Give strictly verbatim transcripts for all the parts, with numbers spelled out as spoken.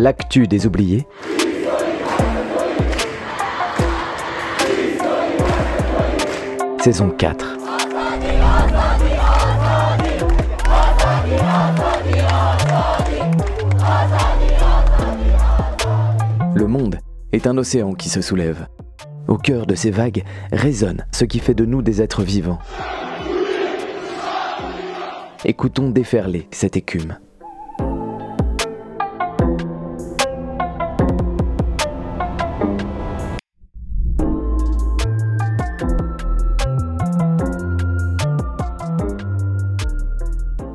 L'actu des oubliés. Saison quatre. Le monde est un océan qui se soulève. Au cœur de ces vagues résonne ce qui fait de nous des êtres vivants. Écoutons déferler cette écume.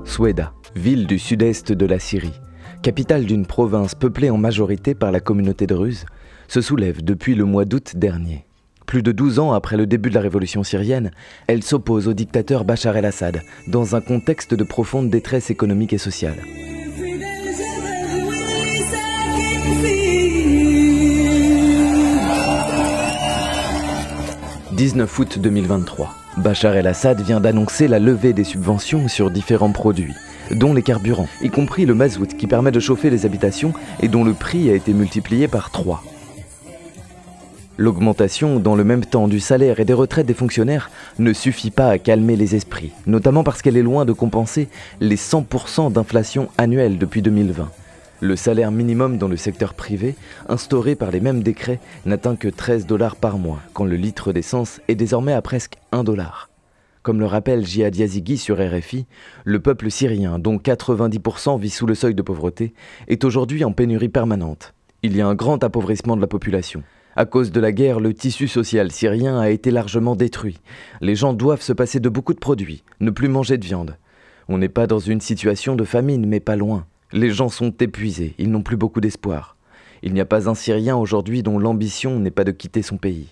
Soueida, ville du sud-est de la Syrie, capitale d'une province peuplée en majorité par la communauté de Russes, se soulève depuis le mois d'août dernier. Plus de douze ans après le début de la révolution syrienne, elle s'oppose au dictateur Bachar el-Assad dans un contexte de profonde détresse économique et sociale. dix-neuf août deux mille vingt-trois. Bachar el-Assad vient d'annoncer la levée des subventions sur différents produits, dont les carburants, y compris le mazout qui permet de chauffer les habitations et dont le prix a été multiplié par trois. L'augmentation dans le même temps du salaire et des retraites des fonctionnaires ne suffit pas à calmer les esprits, notamment parce qu'elle est loin de compenser les cent pour cent d'inflation annuelle depuis deux mille vingt. Le salaire minimum dans le secteur privé, instauré par les mêmes décrets, n'atteint que treize dollars par mois, quand le litre d'essence est désormais à presque un dollar. Comme le rappelle Jihad Yazigi sur R F I, le peuple syrien, dont quatre-vingt-dix pour cent vit sous le seuil de pauvreté, est aujourd'hui en pénurie permanente. Il y a un grand appauvrissement de la population. À cause de la guerre, le tissu social syrien a été largement détruit. Les gens doivent se passer de beaucoup de produits, ne plus manger de viande. On n'est pas dans une situation de famine, mais pas loin. Les gens sont épuisés, ils n'ont plus beaucoup d'espoir. Il n'y a pas un Syrien aujourd'hui dont l'ambition n'est pas de quitter son pays.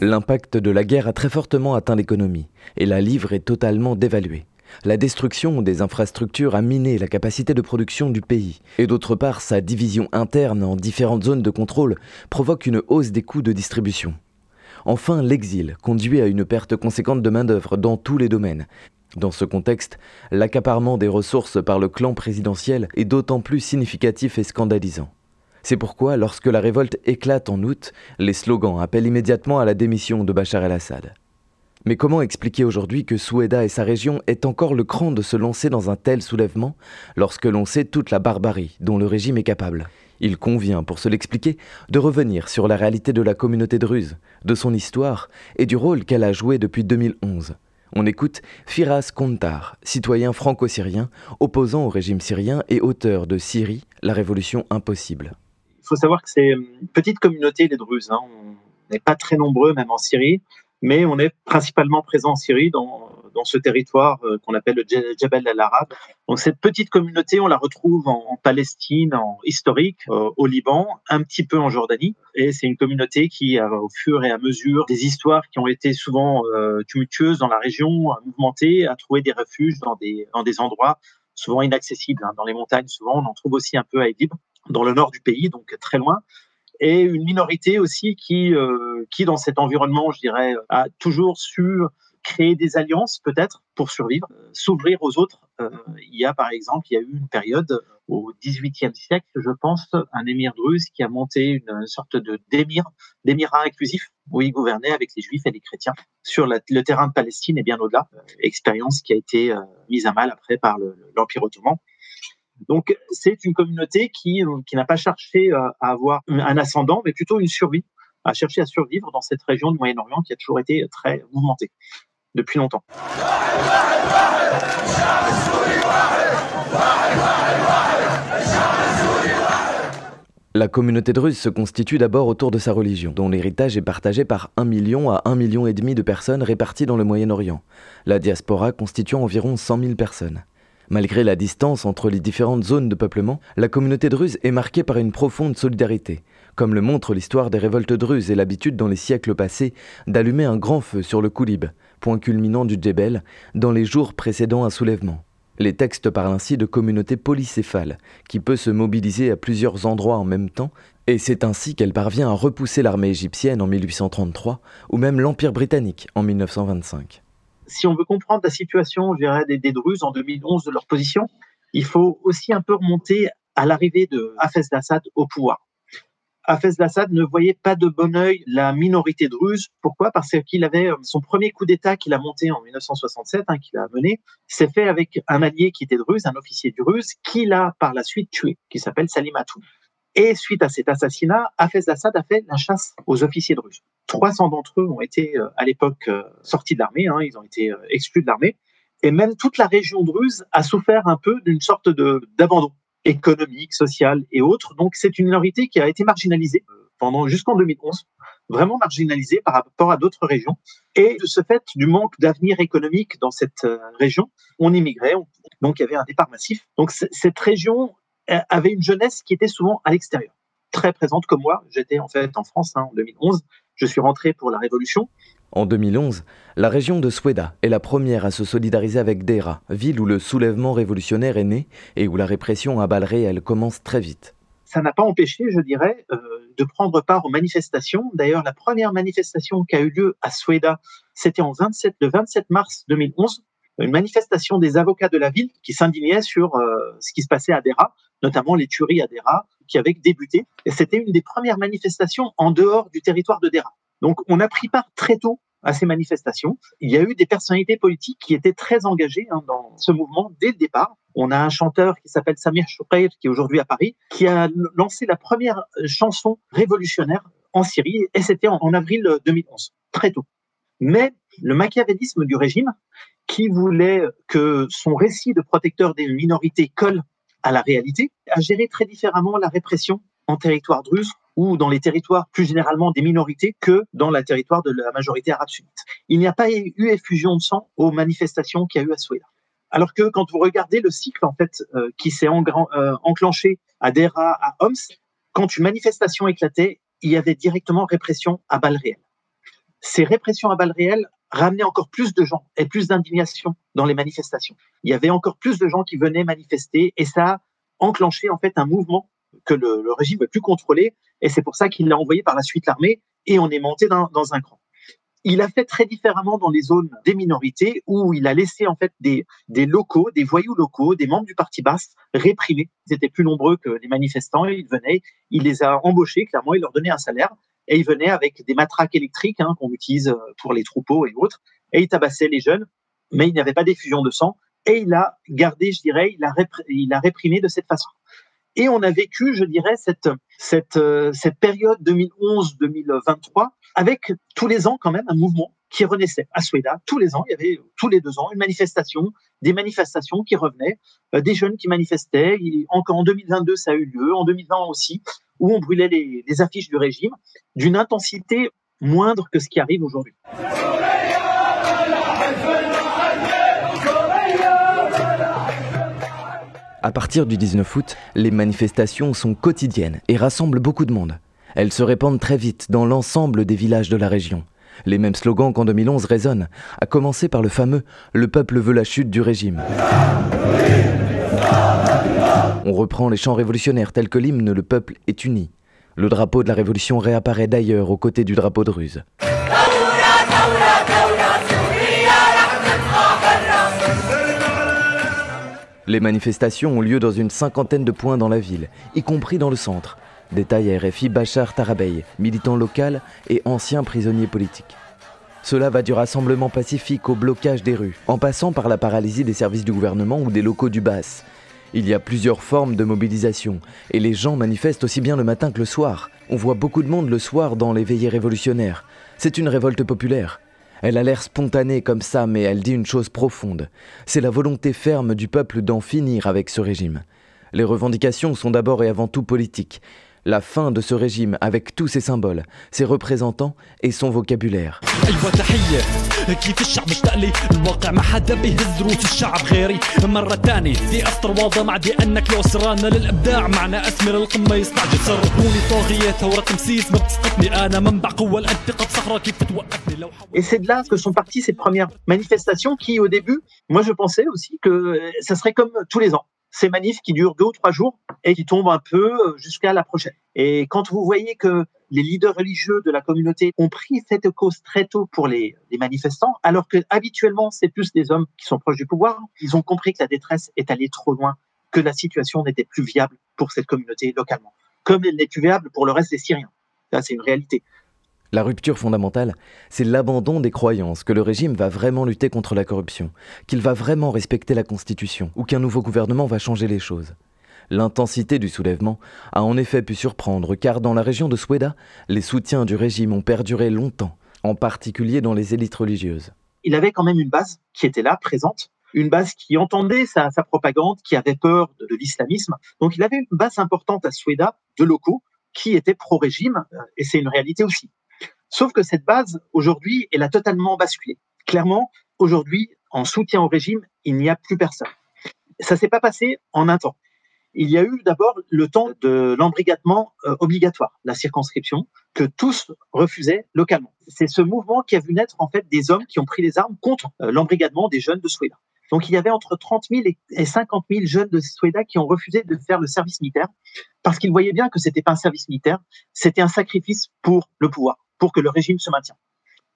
L'impact de la guerre a très fortement atteint l'économie et la livre est totalement dévaluée. La destruction des infrastructures a miné la capacité de production du pays et d'autre part sa division interne en différentes zones de contrôle provoque une hausse des coûts de distribution. Enfin, l'exil conduit à une perte conséquente de main-d'œuvre dans tous les domaines. Dans ce contexte, l'accaparement des ressources par le clan présidentiel est d'autant plus significatif et scandalisant. C'est pourquoi, lorsque la révolte éclate en août, les slogans appellent immédiatement à la démission de Bachar el-Assad. Mais comment expliquer aujourd'hui que Soueida et sa région aient encore le cran de se lancer dans un tel soulèvement lorsque l'on sait toute la barbarie dont le régime est capable ? Il convient, pour se l'expliquer, de revenir sur la réalité de la communauté druze, de son histoire et du rôle qu'elle a joué depuis deux mille onze. On écoute Firas Kontar, citoyen franco-syrien, opposant au régime syrien et auteur de Syrie, la révolution impossible. Il faut savoir que c'est une petite communauté, les Druzes. Hein. On n'est pas très nombreux, même en Syrie, mais on est principalement présent en Syrie, dans, dans ce territoire qu'on appelle le Jabal al-Arabe. Donc cette petite communauté, on la retrouve en, en Palestine, en historique, euh, au Liban, un petit peu en Jordanie. Et c'est une communauté qui, euh, au fur et à mesure des histoires qui ont été souvent euh, tumultueuses dans la région, mouvementées, a trouvé des refuges dans des, dans des endroits souvent inaccessibles. Hein. Dans les montagnes, souvent, on en trouve aussi un peu à Idlib, dans le nord du pays, donc très loin. Et une minorité aussi qui, euh, qui, dans cet environnement, je dirais, a toujours su créer des alliances, peut-être, pour survivre, euh, s'ouvrir aux autres. Euh, il y a, par exemple, il y a eu une période au dix-huitième siècle, je pense, un émir druze qui a monté une sorte de d'émir, d'émirat inclusif, où il gouvernait avec les juifs et les chrétiens sur la, le terrain de Palestine et bien au-delà. Euh, expérience qui a été euh, mise à mal après par le, l'Empire ottoman. Donc, c'est une communauté qui, qui n'a pas cherché à avoir un ascendant, mais plutôt une survie, à chercher à survivre dans cette région du Moyen-Orient qui a toujours été très mouvementée, depuis longtemps. La communauté druze se constitue d'abord autour de sa religion, dont l'héritage est partagé par un million à un million et demi de personnes réparties dans le Moyen-Orient, la diaspora constituant environ cent mille personnes. Malgré la distance entre les différentes zones de peuplement, la communauté druze est marquée par une profonde solidarité, comme le montre l'histoire des révoltes druzes et l'habitude dans les siècles passés d'allumer un grand feu sur le Koulib, point culminant du Djebel, dans les jours précédant un soulèvement. Les textes parlent ainsi de communauté polycéphale, qui peut se mobiliser à plusieurs endroits en même temps, et c'est ainsi qu'elle parvient à repousser l'armée égyptienne en mille huit cent trente-trois, ou même l'Empire britannique en mille neuf cent vingt-cinq. si on veut comprendre la situation, je dirais, des, des Druzes en deux mille onze, de leur position, il faut aussi un peu remonter à l'arrivée de Hafez al-Assad au pouvoir. Hafez al-Assad ne voyait pas de bon œil la minorité druze. Pourquoi? Parce qu'il avait son premier coup d'État qu'il a monté en mille neuf cent soixante-sept, hein, qu'il a mené, s'est fait avec un allié qui était druze, un officier druze, qui l'a par la suite tué, qui s'appelle Salim Atoum. Et suite à cet assassinat, Hafez al-Assad a fait la chasse aux officiers druzes. trois cents d'entre eux ont été à l'époque sortis de l'armée, hein, ils ont été exclus de l'armée. Et même toute la région druze a souffert un peu d'une sorte de, d'abandon économique, sociale et autres. Donc, c'est une minorité qui a été marginalisée pendant, jusqu'en deux mille onze, vraiment marginalisée par rapport à d'autres régions. Et de ce fait, du manque d'avenir économique dans cette région, on immigrait, on, donc il y avait un départ massif. Donc, cette région avait une jeunesse qui était souvent à l'extérieur, très présente comme moi. J'étais en fait en France hein, en deux mille onze, je suis rentré pour la Révolution. En deux mille onze, la région de Soueida est la première à se solidariser avec Daraa, ville où le soulèvement révolutionnaire est né et où la répression à balles réelles commence très vite. Ça n'a pas empêché, je dirais, euh, de prendre part aux manifestations. D'ailleurs, la première manifestation qui a eu lieu à Soueida, c'était en vingt-sept, le vingt-sept mars deux mille onze, une manifestation des avocats de la ville qui s'indignait sur euh, ce qui se passait à Daraa, notamment les tueries à Daraa qui avaient débuté. Et c'était une des premières manifestations en dehors du territoire de Daraa. Donc on a pris part très tôt à ces manifestations. Il y a eu des personnalités politiques qui étaient très engagées hein, dans ce mouvement dès le départ. On a un chanteur qui s'appelle Samir Choukair, qui est aujourd'hui à Paris, qui a lancé la première chanson révolutionnaire en Syrie, et c'était en, en avril deux mille onze, très tôt. Mais le machiavélisme du régime, qui voulait que son récit de protecteur des minorités colle à la réalité, a géré très différemment la répression en territoire druze ou dans les territoires plus généralement des minorités que dans le territoire de la majorité arabe sunnite. Il n'y a pas eu effusion de sang aux manifestations qu'il y a eu à Soueida. Alors que quand vous regardez le cycle en fait, euh, qui s'est en, euh, enclenché à Daraa, à Homs, quand une manifestation éclatait, il y avait directement répression à balles réelles. Ces répressions à balles réelles ramenaient encore plus de gens et plus d'indignation dans les manifestations. Il y avait encore plus de gens qui venaient manifester et ça a enclenché en fait, un mouvement que le, le régime ne veut plus contrôler, et c'est pour ça qu'il l'a envoyé par la suite l'armée, et on est monté dans, dans un cran. Il a fait très différemment dans les zones des minorités, où il a laissé en fait des, des locaux, des voyous locaux, des membres du parti basse réprimés. Ils étaient plus nombreux que les manifestants, ils venaient, il les a embauchés, clairement, il leur donnait un salaire, et ils venaient avec des matraques électriques hein, qu'on utilise pour les troupeaux et autres, et ils tabassaient les jeunes, mais il n'y avait pas d'effusion de sang, et il a gardé, je dirais, il a, répr- il a réprimé de cette façon. Et on a vécu, je dirais, cette, cette, cette période deux mille onze deux mille vingt-trois avec tous les ans quand même un mouvement qui renaissait à Soueida. Tous les ans, il y avait tous les deux ans une manifestation, des manifestations qui revenaient, euh, des jeunes qui manifestaient. Et encore en deux mille vingt-deux, ça a eu lieu, en deux mille vingt aussi, où on brûlait les, les affiches du régime d'une intensité moindre que ce qui arrive aujourd'hui. À partir du dix-neuf août, les manifestations sont quotidiennes et rassemblent beaucoup de monde. Elles se répandent très vite dans l'ensemble des villages de la région. Les mêmes slogans qu'en deux mille onze résonnent, à commencer par le fameux « Le peuple veut la chute du régime ». On reprend les chants révolutionnaires tels que l'hymne « Le peuple est uni ». Le drapeau de la révolution réapparaît d'ailleurs aux côtés du drapeau de ruse. Les manifestations ont lieu dans une cinquantaine de points dans la ville, y compris dans le centre. Détaille à R F I Bachar Tarabeï, militant local et ancien prisonnier politique. Cela va du rassemblement pacifique au blocage des rues, en passant par la paralysie des services du gouvernement ou des locaux du Basse. Il y a plusieurs formes de mobilisation, et les gens manifestent aussi bien le matin que le soir. On voit beaucoup de monde le soir dans les veillées révolutionnaires. C'est une révolte populaire. Elle a l'air spontanée comme ça, mais elle dit une chose profonde. C'est la volonté ferme du peuple d'en finir avec ce régime. Les revendications sont d'abord et avant tout politiques. La fin de ce régime avec tous ses symboles, ses représentants et son vocabulaire. Et c'est de là que sont parties ces premières manifestations qui, au début, moi je pensais aussi que ça serait comme tous les ans. Ces manifs qui durent deux ou trois jours et qui tombent un peu jusqu'à la prochaine. Et quand vous voyez que les leaders religieux de la communauté ont pris cette cause très tôt pour les, les manifestants, alors que habituellement c'est plus des hommes qui sont proches du pouvoir. Ils ont compris que la détresse est allée trop loin, que la situation n'était plus viable pour cette communauté localement, comme elle n'est plus viable pour le reste des Syriens. Là, c'est une réalité. La rupture fondamentale, c'est l'abandon des croyances que le régime va vraiment lutter contre la corruption, qu'il va vraiment respecter la Constitution, ou qu'un nouveau gouvernement va changer les choses. L'intensité du soulèvement a en effet pu surprendre, car dans la région de Soueida, les soutiens du régime ont perduré longtemps, en particulier dans les élites religieuses. Il avait quand même une base qui était là, présente, une base qui entendait sa, sa propagande, qui avait peur de, de l'islamisme. Donc il avait une base importante à Soueida de locaux qui étaient pro-régime, et c'est une réalité aussi. Sauf que cette base, aujourd'hui, elle a totalement basculé. Clairement, aujourd'hui, en soutien au régime, il n'y a plus personne. Ça ne s'est pas passé en un temps. Il y a eu d'abord le temps de l'embrigadement euh, obligatoire, la circonscription, que tous refusaient localement. C'est ce mouvement qui a vu naître en fait des hommes qui ont pris les armes contre euh, l'embrigadement des jeunes de Soueida. Donc il y avait entre trente mille et cinquante mille jeunes de Soueida qui ont refusé de faire le service militaire parce qu'ils voyaient bien que ce n'était pas un service militaire, c'était un sacrifice pour le pouvoir, pour que le régime se maintienne.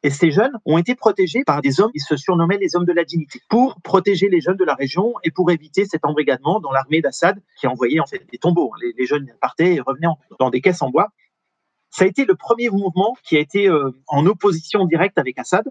Et ces jeunes ont été protégés par des hommes qui se surnommaient les hommes de la dignité, pour protéger les jeunes de la région et pour éviter cet embrigadement dans l'armée d'Assad qui envoyait en fait des tombeaux. Les, les jeunes partaient et revenaient en, dans des caisses en bois. Ça a été le premier mouvement qui a été euh, en opposition directe avec Assad.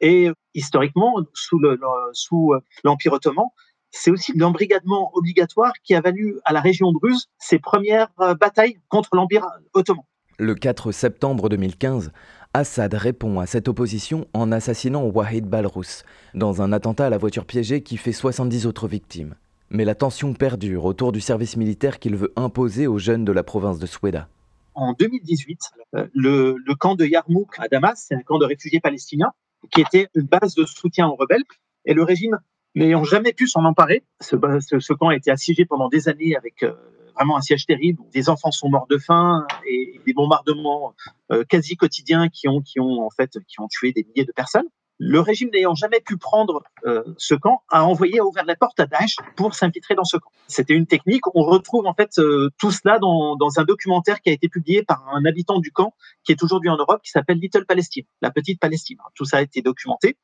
Et historiquement, sous, le, le, sous l'Empire ottoman, c'est aussi l'embrigadement obligatoire qui a valu à la région druze ses premières batailles contre l'Empire ottoman. Le quatre septembre deux mille quinze, Assad répond à cette opposition en assassinant Wahid Balrous dans un attentat à la voiture piégée qui fait soixante-dix autres victimes. Mais la tension perdure autour du service militaire qu'il veut imposer aux jeunes de la province de Soueida. En deux mille dix-huit, le, le camp de Yarmouk à Damas, c'est un camp de réfugiés palestiniens, qui était une base de soutien aux rebelles, et le régime n'ayant jamais pu s'en emparer, ce, ce, ce camp a été assiégé pendant des années avec... Euh, vraiment un siège terrible, des enfants sont morts de faim et des bombardements euh, quasi quotidiens qui ont, qui, ont, en fait, qui ont tué des milliers de personnes. Le régime n'ayant jamais pu prendre euh, ce camp a envoyé, a ouvert la porte à Daesh pour s'infiltrer dans ce camp. C'était une technique, on retrouve en fait euh, tout cela dans, dans un documentaire qui a été publié par un habitant du camp qui est aujourd'hui en Europe, qui s'appelle Little Palestine, la petite Palestine. Tout ça a été documenté.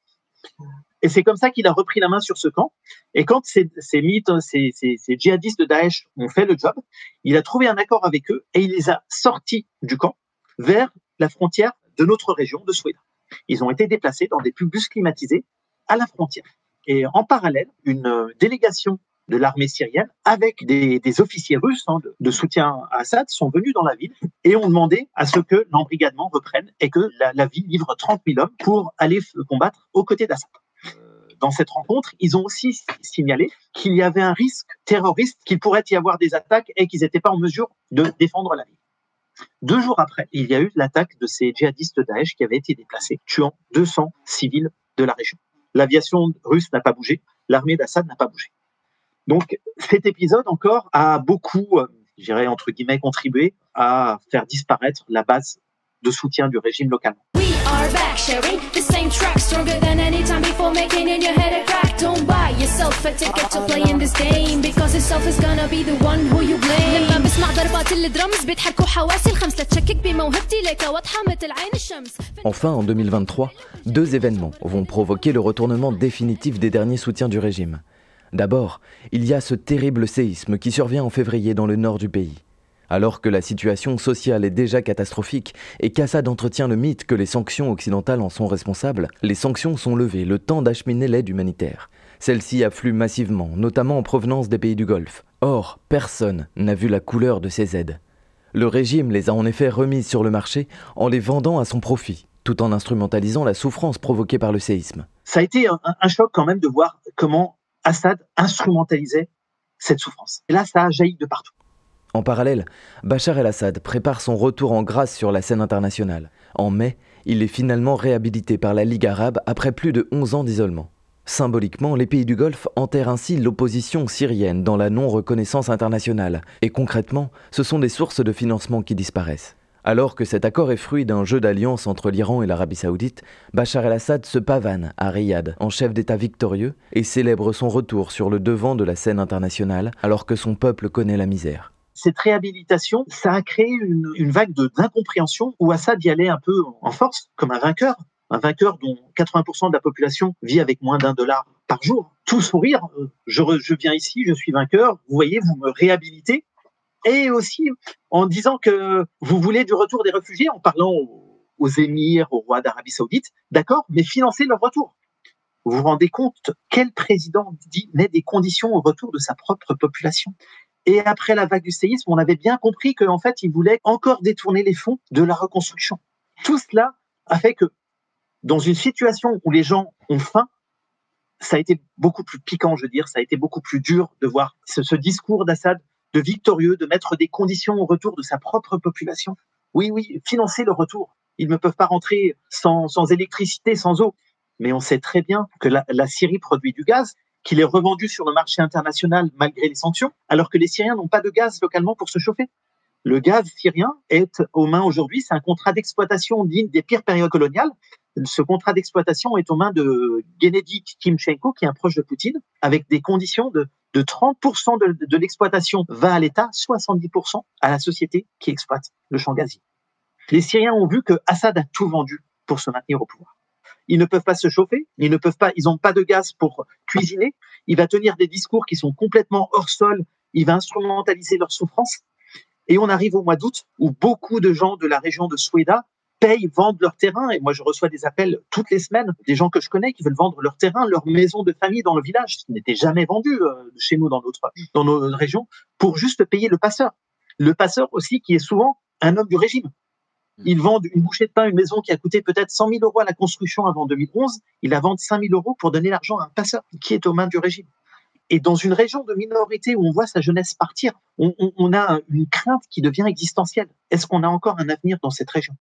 Et c'est comme ça qu'il a repris la main sur ce camp. Et quand ces, ces, mythes, ces, ces, ces djihadistes de Daesh ont fait le job, il a trouvé un accord avec eux et il les a sortis du camp vers la frontière de notre région de Soueida. Ils ont été déplacés dans des bus climatisés à la frontière. Et en parallèle, une délégation de l'armée syrienne avec des, des officiers russes hein, de, de soutien à Assad sont venus dans la ville et ont demandé à ce que l'embrigadement reprenne et que la, la ville livre trente mille hommes pour aller combattre aux côtés d'Assad. Dans cette rencontre, ils ont aussi signalé qu'il y avait un risque terroriste, qu'il pourrait y avoir des attaques et qu'ils n'étaient pas en mesure de défendre la ville. Deux jours après, il y a eu l'attaque de ces djihadistes Daesh qui avaient été déplacés, tuant deux cents civils de la région. L'aviation russe n'a pas bougé, l'armée d'Assad n'a pas bougé. Donc cet épisode encore a beaucoup, je dirais entre guillemets, contribué à faire disparaître la base de soutien du régime localement. Enfin, en deux mille vingt-trois, deux événements vont provoquer le retournement définitif des derniers soutiens du régime. D'abord, il y a ce terrible séisme qui survient en février dans le nord du pays. Alors que la situation sociale est déjà catastrophique et qu'Assad entretient le mythe que les sanctions occidentales en sont responsables, les sanctions sont levées le temps d'acheminer l'aide humanitaire. Celle-ci afflue massivement, notamment en provenance des pays du Golfe. Or, personne n'a vu la couleur de ces aides. Le régime les a en effet remises sur le marché en les vendant à son profit, tout en instrumentalisant la souffrance provoquée par le séisme. Ça a été un, un choc quand même de voir comment Assad instrumentalisait cette souffrance. Et là, ça a jailli de partout. En parallèle, Bachar el-Assad prépare son retour en grâce sur la scène internationale. En mai, il est finalement réhabilité par la Ligue arabe après plus de onze ans d'isolement. Symboliquement, les pays du Golfe enterrent ainsi l'opposition syrienne dans la non-reconnaissance internationale. Et concrètement, ce sont des sources de financement qui disparaissent. Alors que cet accord est fruit d'un jeu d'alliance entre l'Iran et l'Arabie saoudite, Bachar el-Assad se pavane à Riyad en chef d'État victorieux et célèbre son retour sur le devant de la scène internationale alors que son peuple connaît la misère. Cette réhabilitation, ça a créé une, une vague de, d'incompréhension où Assad y allait un peu en force, comme un vainqueur, un vainqueur dont quatre-vingts pour cent de la population vit avec moins d'un dollar par jour. Tout sourire, je, re, je viens ici, je suis vainqueur, vous voyez, vous me réhabilitez. Et aussi en disant que vous voulez du retour des réfugiés, en parlant aux, aux émirs, aux rois d'Arabie Saoudite, d'accord, mais financez leur retour. Vous vous rendez compte, quel président dit, met des conditions au retour de sa propre population? Et après la vague du séisme, on avait bien compris qu'en fait, il voulait encore détourner les fonds de la reconstruction. Tout cela a fait que, dans une situation où les gens ont faim, ça a été beaucoup plus piquant, je veux dire, ça a été beaucoup plus dur de voir ce, ce discours d'Assad, de victorieux, de mettre des conditions au retour de sa propre population. Oui, oui, financer le retour. Ils ne peuvent pas rentrer sans, sans électricité, sans eau. Mais on sait très bien que la, la Syrie produit du gaz, qu'il est revendu sur le marché international malgré les sanctions, alors que les Syriens n'ont pas de gaz localement pour se chauffer. Le gaz syrien est aux mains aujourd'hui, c'est un contrat d'exploitation digne des pires périodes coloniales. Ce contrat d'exploitation est aux mains de Gennady Timchenko, qui est un proche de Poutine, avec des conditions de, de trente pour cent de, de l'exploitation va à l'État, soixante-dix pour cent à la société qui exploite le champ gazier. Les Syriens ont vu que Assad a tout vendu pour se maintenir au pouvoir. Ils ne peuvent pas se chauffer, ils ne peuvent pas, ils n'ont pas de gaz pour cuisiner. Il va tenir des discours qui sont complètement hors sol, il va instrumentaliser leur souffrance. Et on arrive au mois d'août où beaucoup de gens de la région de Soueida payent, vendent leur terrain. Et moi, je reçois des appels toutes les semaines des gens que je connais qui veulent vendre leur terrain, leur maison de famille dans le village, qui n'était jamais vendue chez nous dans, notre, dans nos régions, pour juste payer le passeur. Le passeur aussi qui est souvent un homme du régime. Ils vendent une bouchée de pain, une maison qui a coûté peut-être cent mille euros à la construction avant deux mille onze. Ils la vendent cinq mille euros pour donner l'argent à un passeur qui est aux mains du régime. Et dans une région de minorité où on voit sa jeunesse partir, on, on, on a une crainte qui devient existentielle. Est-ce qu'on a encore un avenir dans cette région ?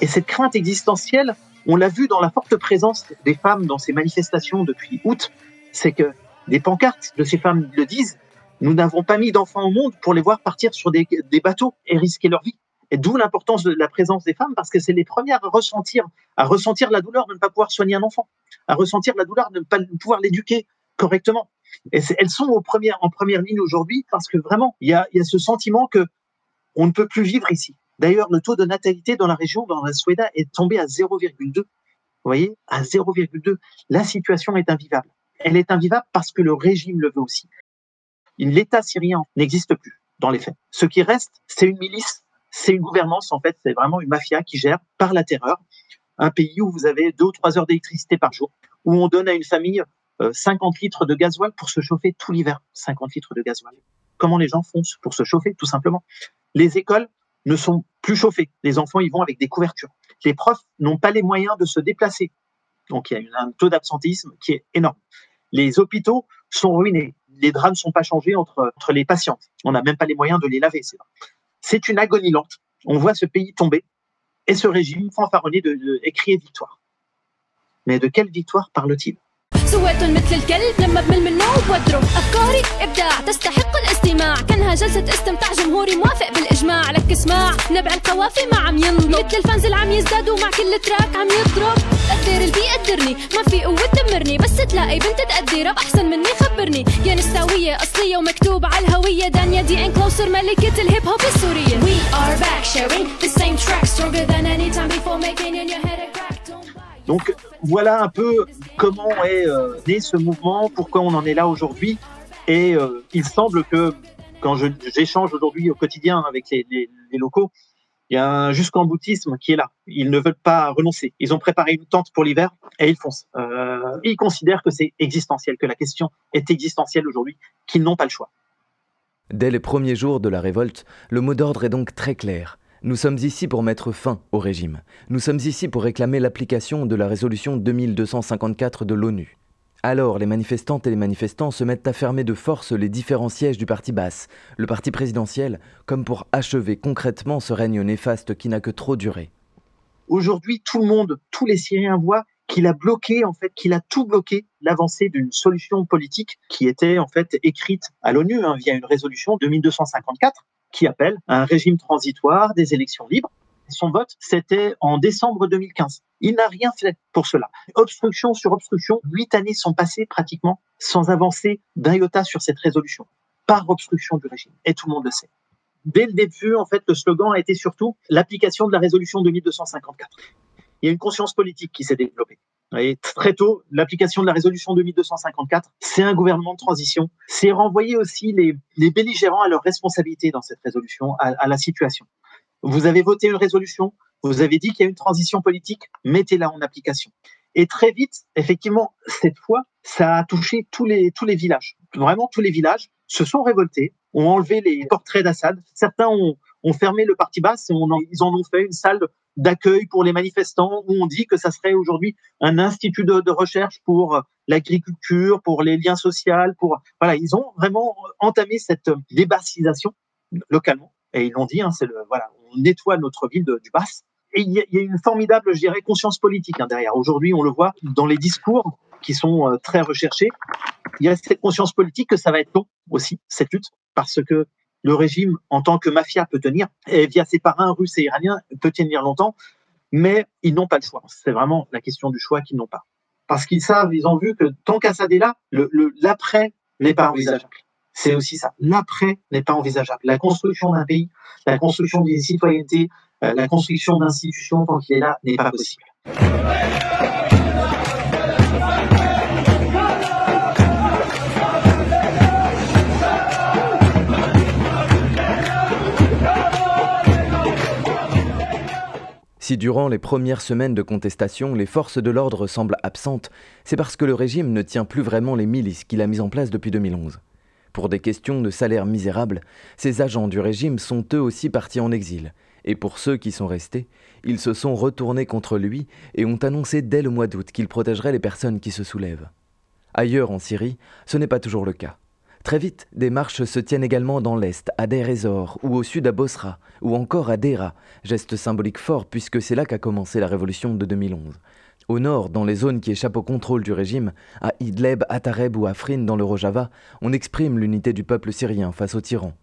Et cette crainte existentielle, on l'a vu dans la forte présence des femmes dans ces manifestations depuis août, c'est que des pancartes de ces femmes le disent, nous n'avons pas mis d'enfants au monde pour les voir partir sur des, des bateaux et risquer leur vie. Et d'où l'importance de la présence des femmes, parce que c'est les premières à ressentir, à ressentir la douleur de ne pas pouvoir soigner un enfant, à ressentir la douleur de ne pas pouvoir l'éduquer correctement. Et elles sont aux premières, en première ligne aujourd'hui, parce que vraiment, il y a, il y a ce sentiment qu'on ne peut plus vivre ici. D'ailleurs, le taux de natalité dans la région, dans la Soueida, est tombé à zéro virgule deux. Vous voyez, à zéro virgule deux. La situation est invivable. Elle est invivable parce que le régime le veut aussi. L'État syrien n'existe plus, dans les faits. Ce qui reste, c'est une milice, c'est une gouvernance, en fait, c'est vraiment une mafia qui gère par la terreur un pays où vous avez deux ou trois heures d'électricité par jour, où on donne à une famille cinquante litres de gasoil pour se chauffer tout l'hiver. cinquante litres de gasoil. Comment les gens font pour se chauffer, tout simplement? Les écoles ne sont plus chauffés. Les enfants y vont avec des couvertures. Les profs n'ont pas les moyens de se déplacer. Donc, il y a un taux d'absentéisme qui est énorme. Les hôpitaux sont ruinés. Les drames ne sont pas changés entre, entre les patients. On n'a même pas les moyens de les laver. C'est, c'est une agonie lente. On voit ce pays tomber et ce régime fanfaronné de, de, de crier victoire. Mais de quelle victoire parle-t-il ? Donc voilà un peu comment est euh, né ce mouvement, pourquoi on en est là aujourd'hui. Et euh, il semble que quand je, j'échange aujourd'hui au quotidien avec les, les, les locaux, il y a un jusqu'en boutisme qui est là. Ils ne veulent pas renoncer. Ils ont préparé une tente pour l'hiver et ils foncent. Euh, ils considèrent que c'est existentiel, que la question est existentielle aujourd'hui, qu'ils n'ont pas le choix. Dès les premiers jours de la révolte, le mot d'ordre est donc très clair. Nous sommes ici pour mettre fin au régime. Nous sommes ici pour réclamer l'application de la résolution deux mille deux cent cinquante-quatre de l'ONU. Alors, les manifestantes et les manifestants se mettent à fermer de force les différents sièges du parti basse, le parti présidentiel, comme pour achever concrètement ce règne néfaste qui n'a que trop duré. Aujourd'hui, tout le monde, tous les Syriens voient qu'il a bloqué, en fait, qu'il a tout bloqué l'avancée d'une solution politique qui était en fait écrite à l'ONU hein, via une résolution deux mille deux cent cinquante-quatre. Qui appelle à un régime transitoire, des élections libres. Son vote, c'était en décembre deux mille quinze. Il n'a rien fait pour cela. Obstruction sur obstruction, huit années sont passées pratiquement sans avancer d'un iota sur cette résolution, par obstruction du régime, et tout le monde le sait. Dès le début, en fait, le slogan a été surtout l'application de la résolution deux mille deux cent cinquante-quatre. Il y a une conscience politique qui s'est développée. Et très tôt, l'application de la résolution deux mille deux cent cinquante-quatre, c'est un gouvernement de transition. C'est renvoyer aussi les, les belligérants à leurs responsabilités dans cette résolution, à, à la situation. Vous avez voté une résolution, vous avez dit qu'il y a une transition politique, mettez-la en application. Et très vite, effectivement, cette fois, ça a touché tous les, tous les villages. Vraiment, tous les villages se sont révoltés, ont enlevé les portraits d'Assad. Certains ont, ont fermé le parti basse, et on en, ils en ont fait une salle d'accueil pour les manifestants, où on dit que ça serait aujourd'hui un institut de, de recherche pour l'agriculture, pour les liens sociaux. Pour, voilà, ils ont vraiment entamé cette débassisation localement. Et ils l'ont dit, hein, c'est le, voilà, on nettoie notre ville de, du Bas. Et il y, y a une formidable, je dirais, conscience politique hein, derrière. Aujourd'hui, on le voit dans les discours qui sont euh, très recherchés. Il y a cette conscience politique que ça va être long aussi, cette lutte, parce que le régime, en tant que mafia, peut tenir, et via ses parrains russes et iraniens, peut tenir longtemps, mais ils n'ont pas le choix. C'est vraiment la question du choix qu'ils n'ont pas. Parce qu'ils savent, ils ont vu que tant qu'Assad est là, le, le, l'après n'est pas envisageable. C'est aussi ça. L'après n'est pas envisageable. La construction d'un pays, la construction d'une citoyenneté, euh, la construction d'institutions, tant qu'il est là, n'est pas possible. Si durant les premières semaines de contestation, les forces de l'ordre semblent absentes, c'est parce que le régime ne tient plus vraiment les milices qu'il a mises en place depuis deux mille onze. Pour des questions de salaire misérable, ces agents du régime sont eux aussi partis en exil. Et pour ceux qui sont restés, ils se sont retournés contre lui et ont annoncé dès le mois d'août qu'ils protégeraient les personnes qui se soulèvent. Ailleurs en Syrie, ce n'est pas toujours le cas. Très vite, des marches se tiennent également dans l'Est, à Deir ez-Zor, ou au Sud à Bosra, ou encore à Daraa, geste symbolique fort puisque c'est là qu'a commencé la révolution de deux mille onze. Au nord, dans les zones qui échappent au contrôle du régime, à Idlib, Atareb ou Afrin dans le Rojava, on exprime l'unité du peuple syrien face aux tyrans.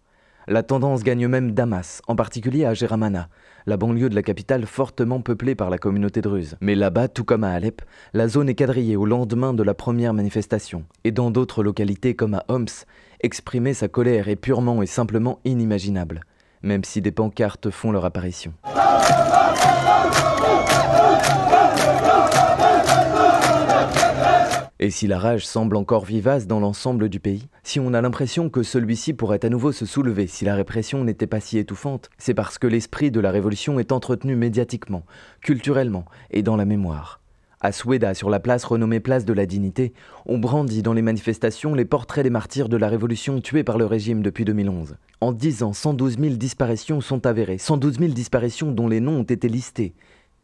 La tendance gagne même Damas, en particulier à Jaramana, la banlieue de la capitale fortement peuplée par la communauté druze. Mais là-bas, tout comme à Alep, la zone est quadrillée au lendemain de la première manifestation. Et dans d'autres localités comme à Homs, exprimer sa colère est purement et simplement inimaginable, même si des pancartes font leur apparition. Et si la rage semble encore vivace dans l'ensemble du pays, si on a l'impression que celui-ci pourrait à nouveau se soulever si la répression n'était pas si étouffante, c'est parce que l'esprit de la révolution est entretenu médiatiquement, culturellement et dans la mémoire. À Soueida, sur la place renommée Place de la Dignité, on brandit dans les manifestations les portraits des martyrs de la Révolution tués par le régime depuis deux mille onze. En dix ans, cent douze mille disparitions sont avérées, cent douze mille disparitions dont les noms ont été listés.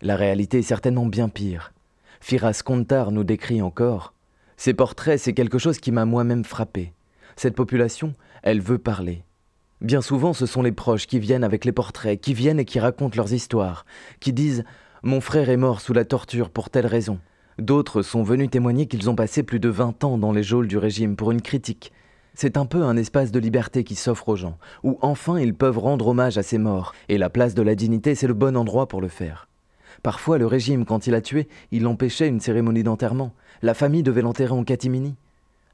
La réalité est certainement bien pire. Firas Kontar nous décrit encore. Ces portraits, c'est quelque chose qui m'a moi-même frappé. Cette population, elle veut parler. Bien souvent, ce sont les proches qui viennent avec les portraits, qui viennent et qui racontent leurs histoires, qui disent « Mon frère est mort sous la torture pour telle raison ». D'autres sont venus témoigner qu'ils ont passé plus de vingt ans dans les geôles du régime pour une critique. C'est un peu un espace de liberté qui s'offre aux gens, où enfin ils peuvent rendre hommage à ces morts, et la place de la dignité, c'est le bon endroit pour le faire. Parfois, le régime, quand il a tué, il empêchait une cérémonie d'enterrement. La famille devait l'enterrer en catimini.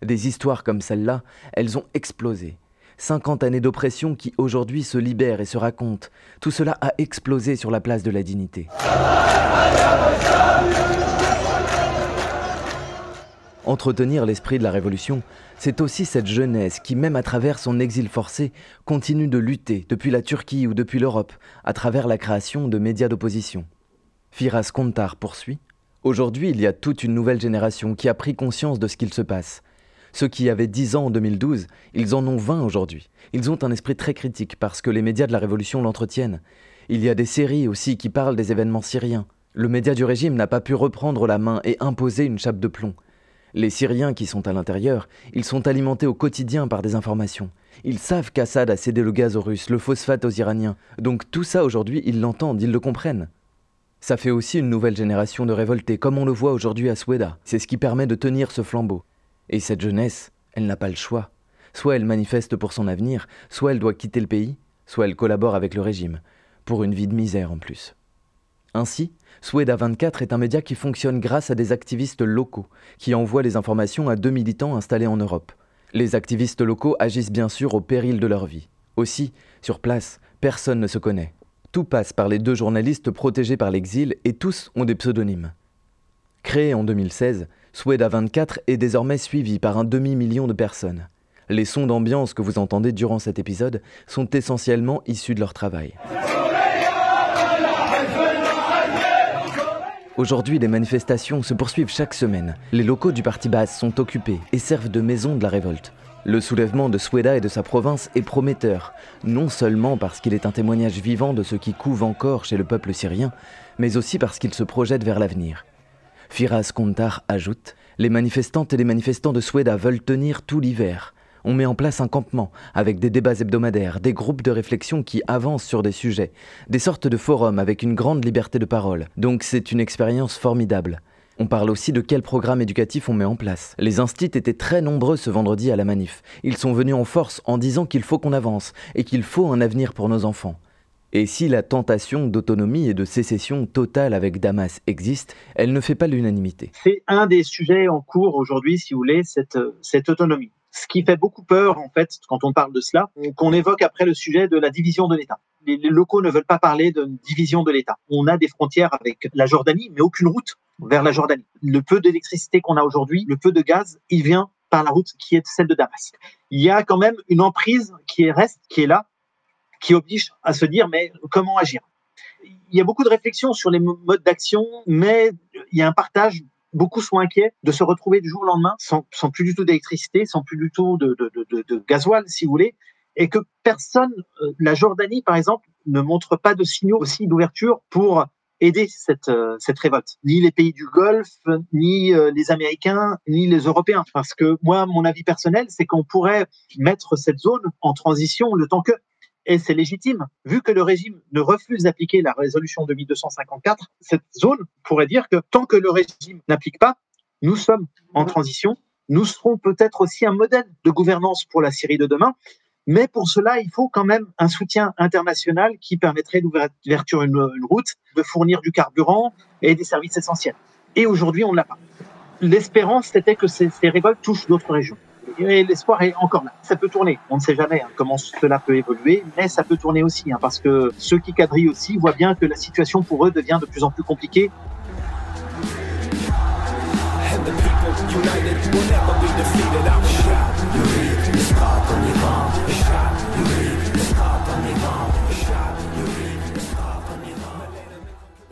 Des histoires comme celle-là, elles ont explosé. cinquante années d'oppression qui, aujourd'hui, se libèrent et se racontent. Tout cela a explosé sur la place de la dignité. Entretenir l'esprit de la révolution, c'est aussi cette jeunesse qui, même à travers son exil forcé, continue de lutter depuis la Turquie ou depuis l'Europe, à travers la création de médias d'opposition. Firas Kontar poursuit. Aujourd'hui, il y a toute une nouvelle génération qui a pris conscience de ce qu'il se passe. Ceux qui avaient dix ans en deux mille douze, ils en ont vingt aujourd'hui. Ils ont un esprit très critique parce que les médias de la révolution l'entretiennent. Il y a des séries aussi qui parlent des événements syriens. Le média du régime n'a pas pu reprendre la main et imposer une chape de plomb. Les Syriens qui sont à l'intérieur, ils sont alimentés au quotidien par des informations. Ils savent qu'Assad a cédé le gaz aux Russes, le phosphate aux Iraniens. Donc tout ça aujourd'hui, ils l'entendent, ils le comprennent. Ça fait aussi une nouvelle génération de révoltés, comme on le voit aujourd'hui à Soueida. C'est ce qui permet de tenir ce flambeau. Et cette jeunesse, elle n'a pas le choix. Soit elle manifeste pour son avenir, soit elle doit quitter le pays, soit elle collabore avec le régime. pour une vie de misère en plus. Ainsi, Soueida vingt-quatre est un média qui fonctionne grâce à des activistes locaux qui envoient les informations à deux militants installés en Europe. Les activistes locaux agissent bien sûr au péril de leur vie. Aussi, sur place, personne ne se connaît. Tout passe par les deux journalistes protégés par l'exil et tous ont des pseudonymes. Créé en deux mille seize, Soueida vingt-quatre est désormais suivi par un demi-million de personnes. Les sons d'ambiance que vous entendez durant cet épisode sont essentiellement issus de leur travail. Aujourd'hui, les manifestations se poursuivent chaque semaine. Les locaux du parti baas sont occupés et servent de maison de la révolte. Le soulèvement de Soueida et de sa province est prometteur, non seulement parce qu'il est un témoignage vivant de ce qui couve encore chez le peuple syrien, mais aussi parce qu'il se projette vers l'avenir. Firas Kontar ajoute « Les manifestantes et les manifestants de Soueida veulent tenir tout l'hiver. On met en place un campement avec des débats hebdomadaires, des groupes de réflexion qui avancent sur des sujets, des sortes de forums avec une grande liberté de parole. Donc c'est une expérience formidable. On parle aussi de quel programme éducatif on met en place. Les instits étaient très nombreux ce vendredi à la manif. Ils sont venus en force en disant qu'il faut qu'on avance et qu'il faut un avenir pour nos enfants. Et si la tentation d'autonomie et de sécession totale avec Damas existe, elle ne fait pas l'unanimité. C'est un des sujets en cours aujourd'hui, si vous voulez, cette, cette autonomie. Ce qui fait beaucoup peur, en fait, quand on parle de cela, qu'on évoque après le sujet de la division de l'État. Les locaux ne veulent pas parler de division de l'État. On a des frontières avec la Jordanie, mais aucune route vers la Jordanie. Le peu d'électricité qu'on a aujourd'hui, le peu de gaz, il vient par la route qui est celle de Damas. Il y a quand même une emprise qui reste, qui est là, qui oblige à se dire, mais comment agir? Il y a beaucoup de réflexions sur les modes d'action, mais il y a un partage. Beaucoup sont inquiets de se retrouver du jour au lendemain sans, sans plus du tout d'électricité, sans plus du tout de, de, de, de gasoil, si vous voulez, et que personne, la Jordanie par exemple, ne montre pas de signaux aussi d'ouverture pour aider cette, cette révolte. Ni les pays du Golfe, ni les Américains, ni les Européens. Parce que moi, mon avis personnel, c'est qu'on pourrait mettre cette zone en transition le temps que... Et c'est légitime. Vu que le régime ne refuse d'appliquer la résolution deux mille deux cent cinquante-quatre, cette zone pourrait dire que tant que le régime n'applique pas, nous sommes en transition. Nous serons peut-être aussi un modèle de gouvernance pour la Syrie de demain. Mais pour cela, il faut quand même un soutien international qui permettrait d'ouvrir une route, de fournir du carburant et des services essentiels. Et aujourd'hui, on ne l'a pas. L'espérance, c'était que ces, ces révoltes touchent d'autres régions. Et l'espoir est encore là. Ça peut tourner. On ne sait jamais hein, comment cela peut évoluer, mais ça peut tourner aussi, hein, parce que ceux qui quadrillent aussi voient bien que la situation pour eux devient de plus en plus compliquée.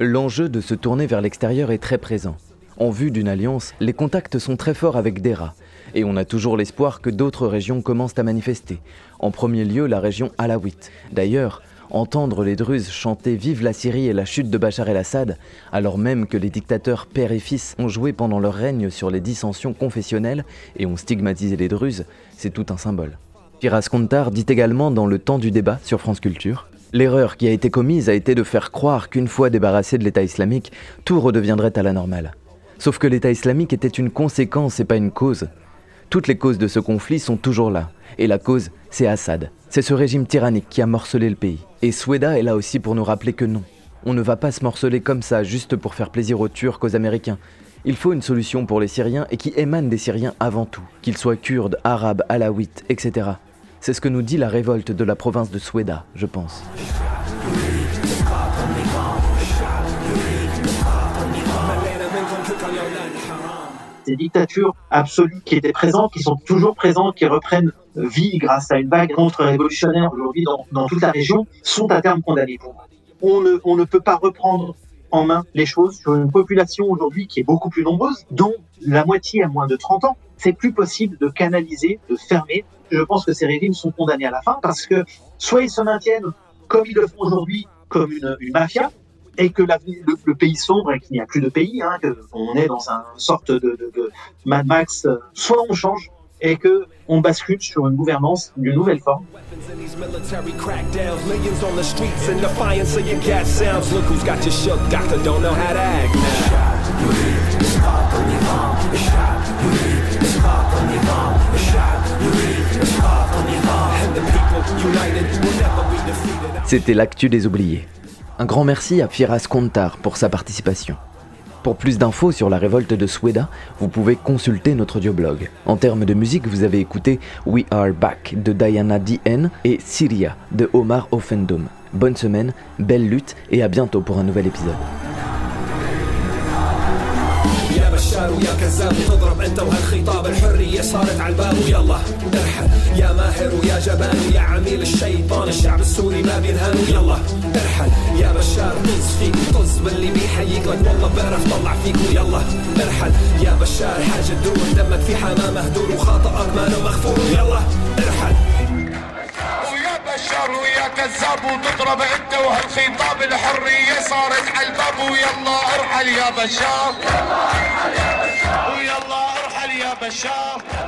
L'enjeu de se tourner vers l'extérieur est très présent. En vue d'une alliance, les contacts sont très forts avec Daraa. Et on a toujours l'espoir que d'autres régions commencent à manifester. En premier lieu, la région alaouite. D'ailleurs, entendre les Druzes chanter « Vive la Syrie et la chute de Bachar el-Assad », alors même que les dictateurs père et fils ont joué pendant leur règne sur les dissensions confessionnelles et ont stigmatisé les Druzes, c'est tout un symbole. Firas Kontar dit également dans le temps du débat sur France Culture: l'erreur qui a été commise a été de faire croire qu'une fois débarrassé de l'État islamique, tout redeviendrait à la normale. Sauf que l'État islamique était une conséquence et pas une cause. Toutes les causes de ce conflit sont toujours là. Et la cause, c'est Assad. C'est ce régime tyrannique qui a morcelé le pays. Et Soueida est là aussi pour nous rappeler que non. On ne va pas se morceler comme ça juste pour faire plaisir aux Turcs, aux Américains. Il faut une solution pour les Syriens et qui émane des Syriens avant tout. Qu'ils soient kurdes, arabes, alaouites, et cetera. C'est ce que nous dit la révolte de la province de Soueida, je pense. Des dictatures absolues qui étaient présentes, qui sont toujours présentes, qui reprennent vie grâce à une vague contre-révolutionnaire aujourd'hui dans, dans toute la région, sont à terme condamnées. On ne, on ne peut pas reprendre en main les choses sur une population aujourd'hui qui est beaucoup plus nombreuse, dont la moitié a moins de trente ans. C'est plus possible de canaliser, de fermer. Je pense que ces régimes sont condamnés à la fin parce que soit ils se maintiennent comme ils le font aujourd'hui, comme une, une mafia, et que la, le, le pays sombre et qu'il n'y a plus de pays, hein, qu'on est dans une sorte de, de, de Mad Max, soit on change et qu'on bascule sur une gouvernance d'une nouvelle forme. C'était l'actu des oubliés. Un grand merci à Firas Kontar pour sa participation. Pour plus d'infos sur la révolte de Soueida, vous pouvez consulter notre audioblog. En termes de musique, vous avez écouté We Are Back de Dania D N et Syria de Omar Offendom. Bonne semaine, belle lutte et à bientôt pour un nouvel épisode. بشار ويا كذاب تضرب انت وهالخطاب الحريه صارت على الباب ويلا ارحل يا ماهر ويا جبان ويا عميل الشيطان الشعب السوري ما بينهان ويلا ارحل يا بشار طز فيك طز باللي بيحييك لك والله بعرف طلع فيك ويلا ارحل يا بشار حاج الدور دمك في حمام مهدور وخطأك ما له مغفور ويلا ارحل ويا بشار ويا كذاب وتضرب انت وهالخطاب الحريه صارت على الباب ويلا ارحل يا بشار يلا ارحل يا بشار ويلا ارحل يا بشار